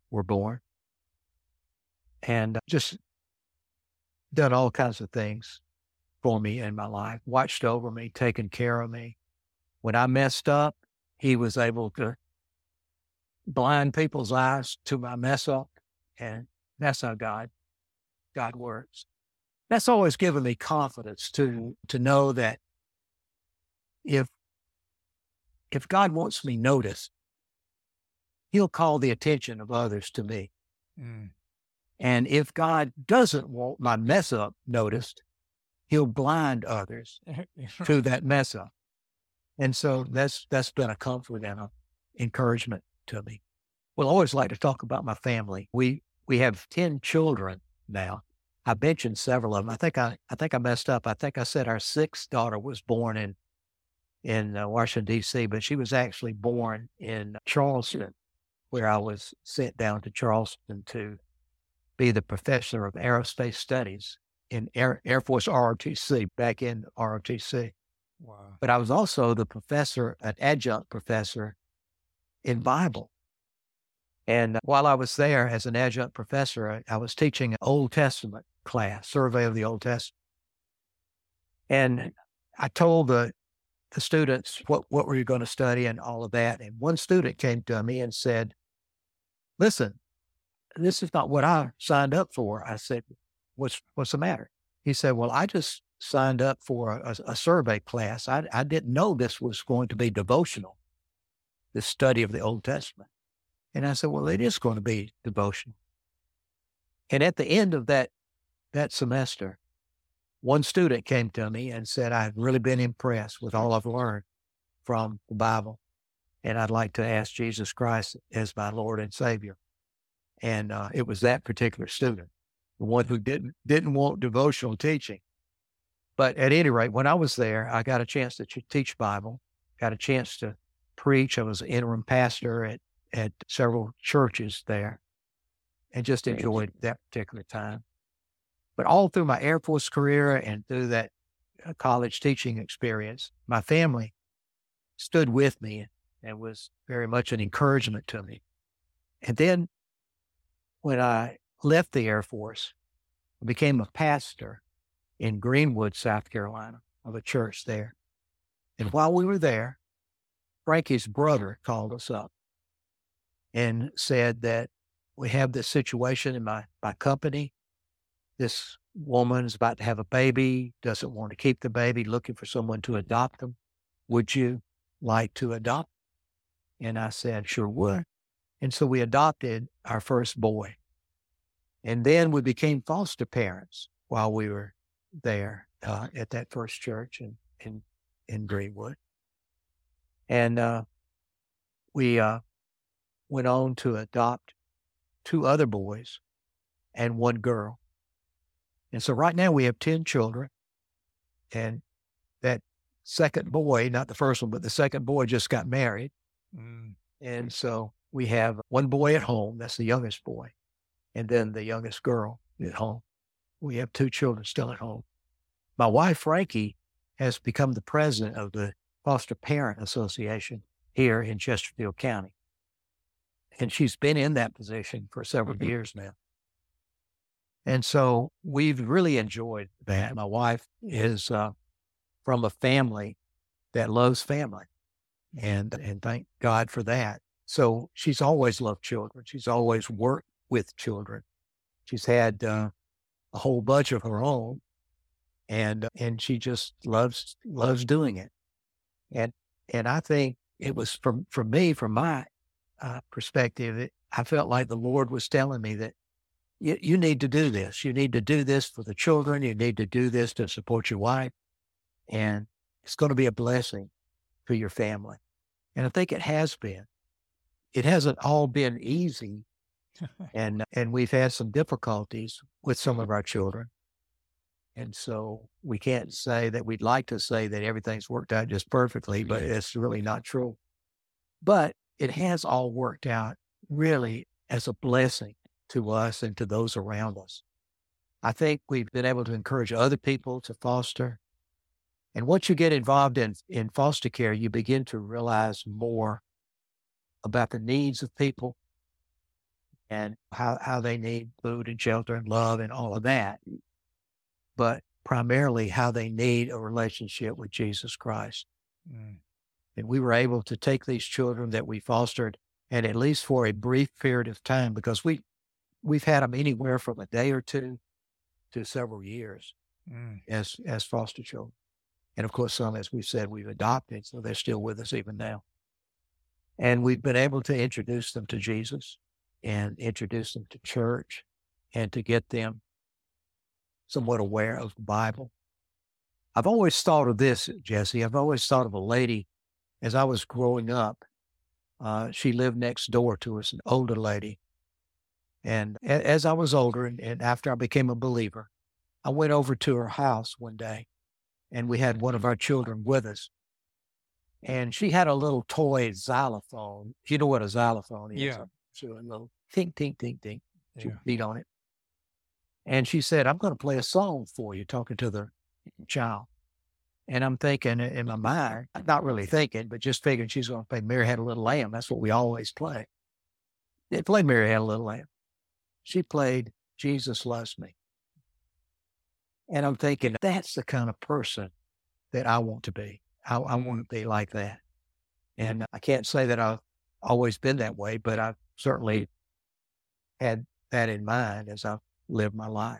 were born. And just done all kinds of things for me in my life, watched over me, taken care of me. When I messed up, he was able to blind people's eyes to my mess up. And that's how God, God works. That's always given me confidence to, to know that if, if God wants me noticed, he'll call the attention of others to me. Mm. And if God doesn't want my mess up noticed, he'll blind others to that mess up. And so that's, that's been a comfort and an encouragement to me. Well, I always like to talk about my family. We, we have ten children now. I mentioned several of them. I think I, I think I messed up. I think I said our sixth daughter was born in, in uh, Washington, D C, but she was actually born in Charleston, where I was sent down to Charleston to be the professor of aerospace studies in Air, Air Force R O T C, back in R O T C. Wow. But I was also the professor, an adjunct professor in Bible. And while I was there as an adjunct professor, I, I was teaching an Old Testament class, survey of the Old Testament. And I told the, the students what, what were you going to study and all of that. And one student came to me and said, listen, this is not what I signed up for. I said, what's, what's the matter? He said, well, I just signed up for a, a survey class. I, I didn't know this was going to be devotional, the study of the Old Testament. And I said, well, it is going to be devotional. And at the end of that, that semester, one student came to me and said, I've really been impressed with all I've learned from the Bible. And I'd like to ask Jesus Christ as my Lord and Savior. And uh, it was that particular student, the one who didn't, didn't want devotional teaching. But at any rate, when I was there, I got a chance to teach Bible, got a chance to preach. I was an interim pastor at at several churches there and just enjoyed that particular time. But all through my Air Force career and through that college teaching experience, my family stood with me and was very much an encouragement to me. And then when I left the Air Force, I became a pastor in Greenwood, South Carolina, of a church there. And while we were there, Frankie's brother called us up and said that we have this situation in my, my company. This woman is about to have a baby, doesn't want to keep the baby, looking for someone to adopt them. Would you like to adopt? And I said, sure would. And so we adopted our first boy. And then we became foster parents while we were there uh, at that first church in, in, in Greenwood. And uh, we... Uh, went on to adopt two other boys and one girl. And so right now we have ten children. And that second boy, not the first one, but the second boy just got married. Mm. And so we have one boy at home. That's the youngest boy. And then the youngest girl at home. We have two children still at home. My wife, Frankie, has become the president of the Foster Parent Association here in Chesterfield County. And she's been in that position for several mm-hmm. years now. And so we've really enjoyed that. My wife is uh, from a family that loves family. And and thank God for that. So she's always loved children. She's always worked with children. She's had uh, a whole bunch of her own. And and she just loves loves doing it. And and I think it was from, from me, from my Uh, perspective, it, I felt like the Lord was telling me that you, you need to do this. You need to do this for the children. You need to do this to support your wife. And it's going to be a blessing to your family. And I think it has been. It hasn't all been easy. and and we've had some difficulties with some of our children. And so we can't say that we'd like to say that everything's worked out just perfectly, but it's really not true. But it has all worked out really as a blessing to us and to those around us. I think we've been able to encourage other people to foster And once you get involved in, in foster care, you begin to realize more about the needs of people and how, how they need food and shelter and love and all of that, but primarily how they need a relationship with Jesus Christ. Mm. And we were able to take these children that we fostered, and at least for a brief period of time, because we, we've had them anywhere from a day or two to several years mm. as, as foster children. And of course, some, as we said, we've adopted, so they're still with us even now. And we've been able to introduce them to Jesus and introduce them to church and to get them somewhat aware of the Bible. I've always thought of this, Jesse. I've always thought of a lady as I was growing up. Uh, she lived next door to us, an older lady. And a- as I was older and, and after I became a believer, I went over to her house one day. And we had one of our children with us. And she had a little toy xylophone. You know what a xylophone is? Yeah. So a little ting, ting, ting, ting. She yeah. beat on it. And she said, "I'm going to play a song for you," talking to the child. And I'm thinking in my mind, not really thinking, but just figuring she's going to play Mary Had a Little Lamb. That's what we always play. They played Mary Had a Little Lamb. She played Jesus Loves Me. And I'm thinking, that's the kind of person that I want to be. I, I want to be like that. And I can't say that I've always been that way, but I've certainly had that in mind as I've lived my life.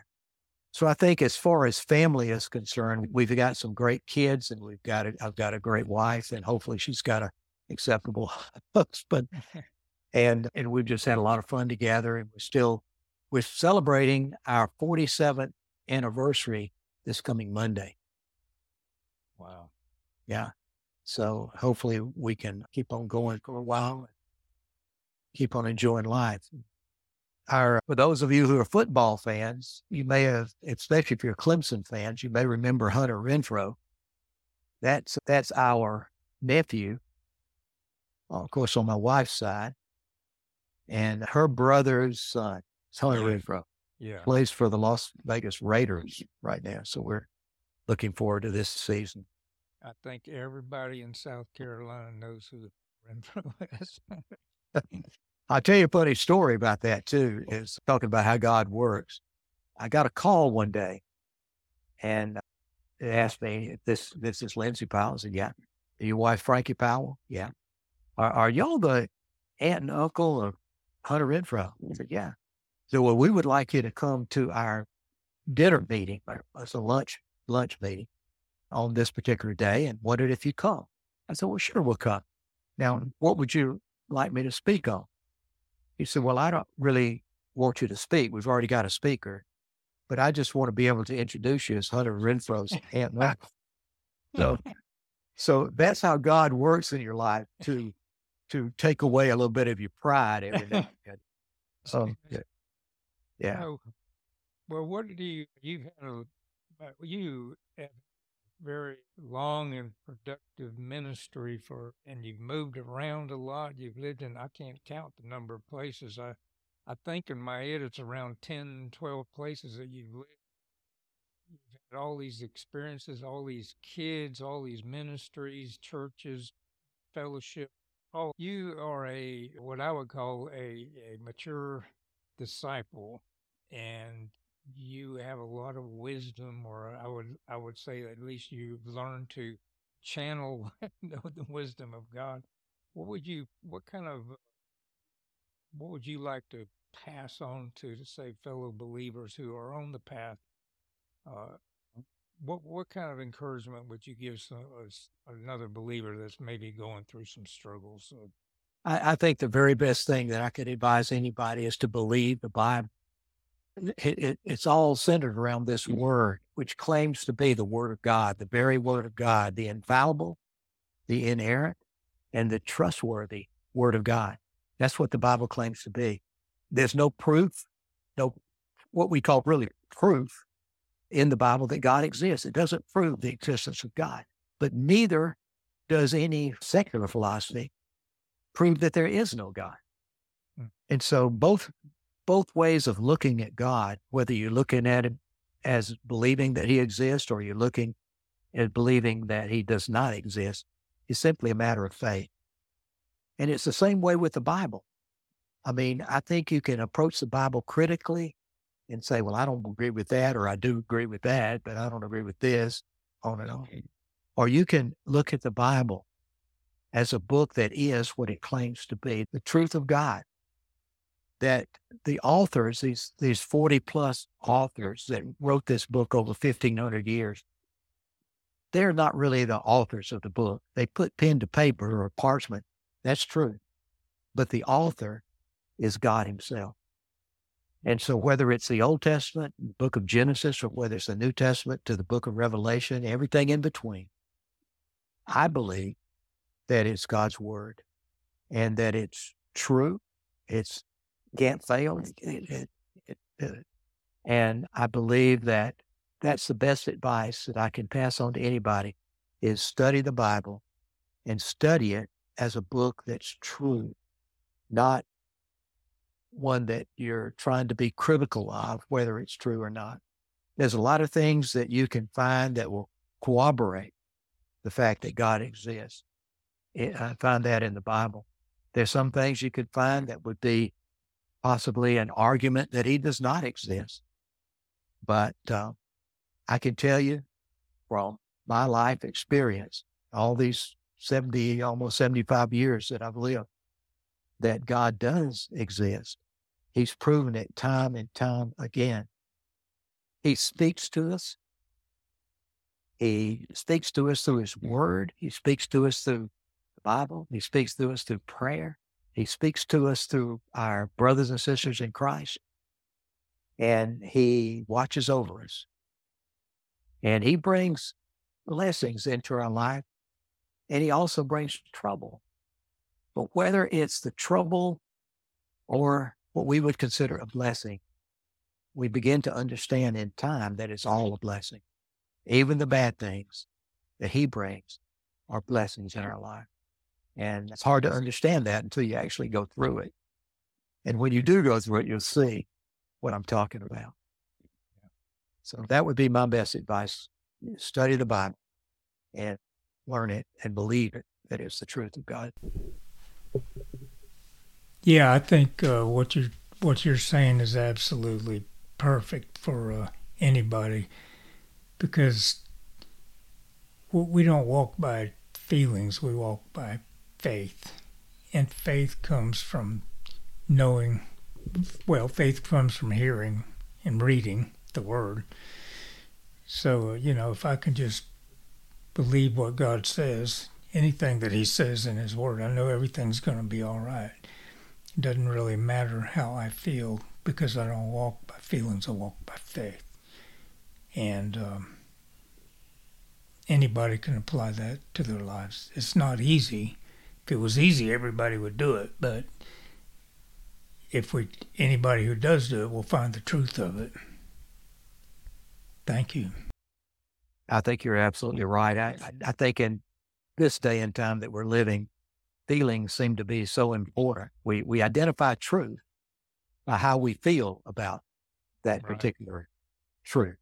So I think as far as family is concerned, we've got some great kids, and we've got a, I've got a great wife, and hopefully she's got an acceptable husband. And, and we've just had a lot of fun together, and we're still, we're celebrating our forty-seventh anniversary this coming Monday. Wow. Yeah. So hopefully we can keep on going for a while, keep on enjoying life. Our, for those of you who are football fans, you may have, especially if you're Clemson fans, you may remember Hunter Renfrow. That's, that's our nephew, of course, on my wife's side, and her brother's son, Hunter Renfrow. Yeah. Plays for the Las Vegas Raiders right now. So we're looking forward to this season. I think everybody in South Carolina knows who the Renfrow is. I'll tell you a funny story about that too, is talking about how God works. I got a call one day, and they asked me, if this, this is Lindsey Powell. I said, "Yeah." "Your wife, Frankie Powell?" "Yeah." Are, are y'all the aunt and uncle of Hunter Renfrow?" I said, "Yeah." So, "Well, we would like you to come to our dinner meeting. It's a lunch lunch meeting on this particular day, and wondered if you'd come." I said, "Well, sure, we'll come. Now, what would you like me to speak on?" He said, "Well, I don't really want you to speak. We've already got a speaker, but I just want to be able to introduce you as Hunter Renfrow's aunt." So, so that's how God works in your life, to to take away a little bit of your pride every now and then. Um, Yeah. So, well, what do you, you've had a, you have very long and productive ministry for, and you've moved around a lot. You've lived in, I can't count the number of places. I, I think in my head, it's around ten, twelve places that you've lived. You've had all these experiences, all these kids, all these ministries, churches, fellowship. Oh, you are a, what I would call a, a mature disciple, and you have a lot of wisdom, or I would I would say at least you've learned to channel the wisdom of God. What would you, what kind of, what would you like to pass on to, to say, fellow believers who are on the path? Uh, what what kind of encouragement would you give some, uh, another believer that's maybe going through some struggles? Or, I think the very best thing that I could advise anybody is to believe the Bible. It, it, it's all centered around this word, which claims to be the word of God, the very word of God, the infallible, the inerrant, and the trustworthy word of God. That's what the Bible claims to be. There's no proof, no, what we call really proof in the Bible that God exists. It doesn't prove the existence of God, but neither does any secular philosophy prove that there is no God. Mm. And so both both ways of looking at God, whether you're looking at him as believing that he exists, or you're looking and believing that he does not exist is simply a matter of faith. And it's the same way with the Bible. I mean, I think you can approach the Bible critically and say, well, I don't agree with that, or I do agree with that, but I don't agree with this, on and on. Or you can look at the Bible as a book that is what it claims to be, the truth of God, that the authors, these these forty plus authors that wrote this book over fifteen hundred years, they're not really the authors of the book. They put pen to paper or parchment. That's true. But the author is God himself. And so whether it's the Old Testament, the book of Genesis, or whether it's the New Testament to the book of Revelation, everything in between, I believe that it's God's word and that it's true. It's can't fail. It, it, it, and I believe that that's the best advice that I can pass on to anybody, is study the Bible and study it as a book that's true, not one that you're trying to be critical of, whether it's true or not. There's a lot of things that you can find that will corroborate the fact that God exists. It, I find that in the Bible. There's some things you could find that would be possibly an argument that he does not exist. But uh, I can tell you from my life experience, all these seventy, almost seventy-five years that I've lived, that God does exist. He's proven it time and time again. He speaks to us. He speaks to us through his word. He speaks to us through the Bible. He speaks to us through prayer. He speaks to us through our brothers and sisters in Christ, and he watches over us, and he brings blessings into our life, and he also brings trouble. But whether it's the trouble or what we would consider a blessing, we begin to understand in time that it's all a blessing. Even the bad things that he brings are blessings in our life. And it's hard to understand that until you actually go through it. And when you do go through it, you'll see what I'm talking about. So that would be my best advice. Study the Bible and learn it and believe it, that it's the truth of God. Yeah, I think uh, what you're, what you're saying is absolutely perfect for uh, anybody, because we don't walk by feelings, we walk by faith. And faith comes from knowing, well, faith comes from hearing and reading the word. So, you know, if I can just believe what God says, anything that he says in his word, I know everything's going to be all right. It doesn't really matter how I feel, because I don't walk by feelings, I walk by faith. And um, anybody can apply that to their lives. It's not easy. If it was easy, everybody would do it. But if we, anybody who does do it will find the truth of it. Thank you. I think you're absolutely right. I, I, I think in this day and time that we're living, feelings seem to be so important. We we identify truth by how we feel about that right. particular truth.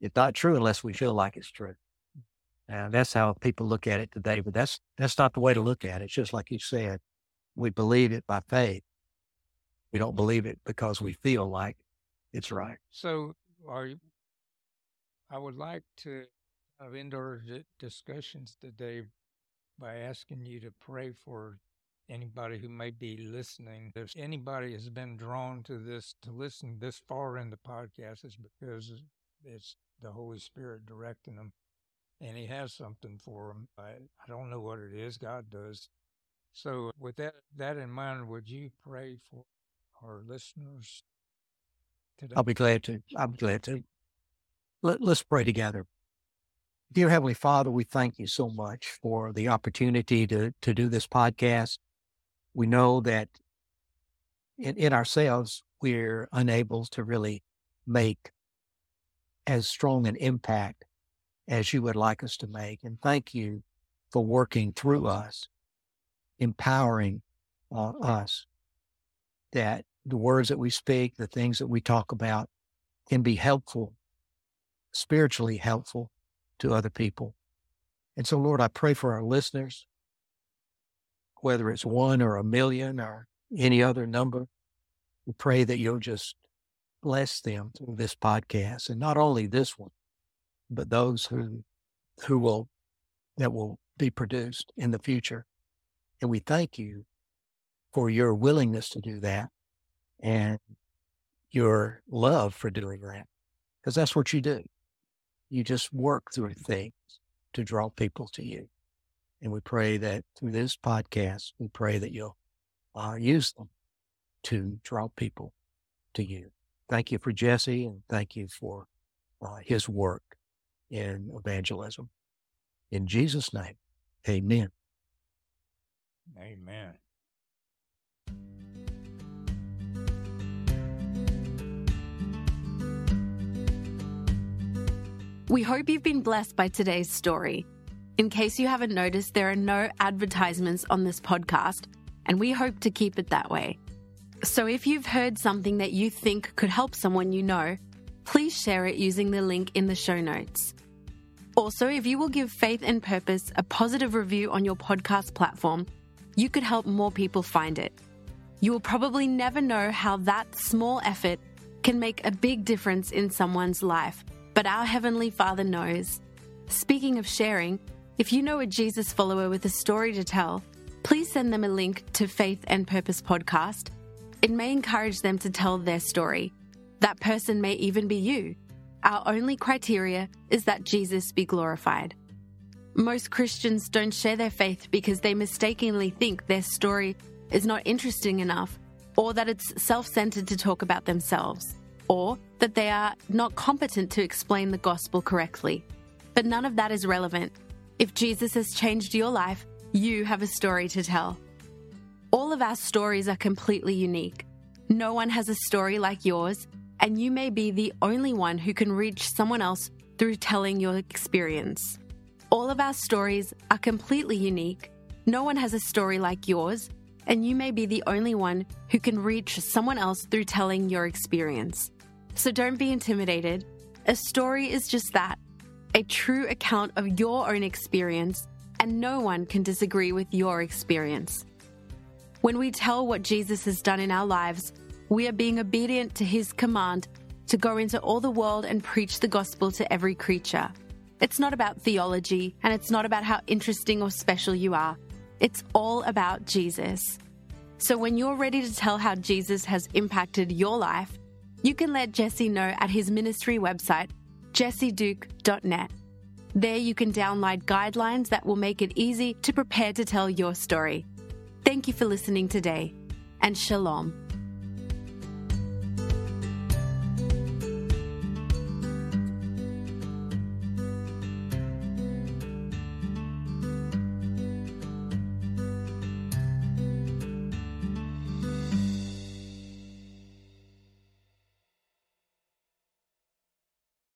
It's not true unless we feel like it's true. And that's how people look at it today, but that's that's not the way to look at it. It's just like you said, we believe it by faith. We don't believe it because we feel like it's right. So are you, I would like to end our discussions today by asking you to pray for anybody who may be listening. If anybody has been drawn to this, to listen this far in the podcast, it's because it's the Holy Spirit directing them. And he has something for them. I, I don't know what it is. God does. So with that that in mind, would you pray for our listeners today? I'll be glad to. I'm glad to. Let, let's pray together. Dear Heavenly Father, we thank you so much for the opportunity to, to do this podcast. We know that in, in ourselves, we're unable to really make as strong an impact as you would like us to make. And thank you for working through us, empowering uh, us, that the words that we speak, the things that we talk about can be helpful, spiritually helpful to other people. And so, Lord, I pray for our listeners, whether it's one or a million or any other number. We pray that you'll just bless them through this podcast, and not only this one, but those who who will that will be produced in the future. And we thank you for your willingness to do that and your love for doing that, because that's what you do. You just work through things to draw people to you. And we pray that through this podcast, we pray that you'll uh, use them to draw people to you. Thank you for Jesse, and thank you for uh, his work in evangelism. In Jesus' name, amen. Amen. We hope you've been blessed by today's story. In case you haven't noticed, there are no advertisements on this podcast, and we hope to keep it that way. So if you've heard something that you think could help someone you know, please share it using the link in the show notes. Also, if you will give Faith and Purpose a positive review on your podcast platform, you could help more people find it. You will probably never know how that small effort can make a big difference in someone's life, but our Heavenly Father knows. Speaking of sharing, if you know a Jesus follower with a story to tell, please send them a link to Faith and Purpose Podcast. It may encourage them to tell their story. That person may even be you. Our only criteria is that Jesus be glorified. Most Christians don't share their faith because they mistakenly think their story is not interesting enough, or that it's self-centered to talk about themselves, or that they are not competent to explain the gospel correctly. But none of that is relevant. If Jesus has changed your life, you have a story to tell. All of our stories are completely unique. No one has a story like yours, and you may be the only one who can reach someone else through telling your experience. All of our stories are completely unique. No one has a story like yours, and you may be the only one who can reach someone else through telling your experience. So don't be intimidated. A story is just that, a true account of your own experience, and no one can disagree with your experience. When we tell what Jesus has done in our lives, we are being obedient to his command to go into all the world and preach the gospel to every creature. It's not about theology, and it's not about how interesting or special you are. It's all about Jesus. So when you're ready to tell how Jesus has impacted your life, you can let Jesse know at his ministry website, jesse duke dot net. There you can download guidelines that will make it easy to prepare to tell your story. Thank you for listening today, and shalom.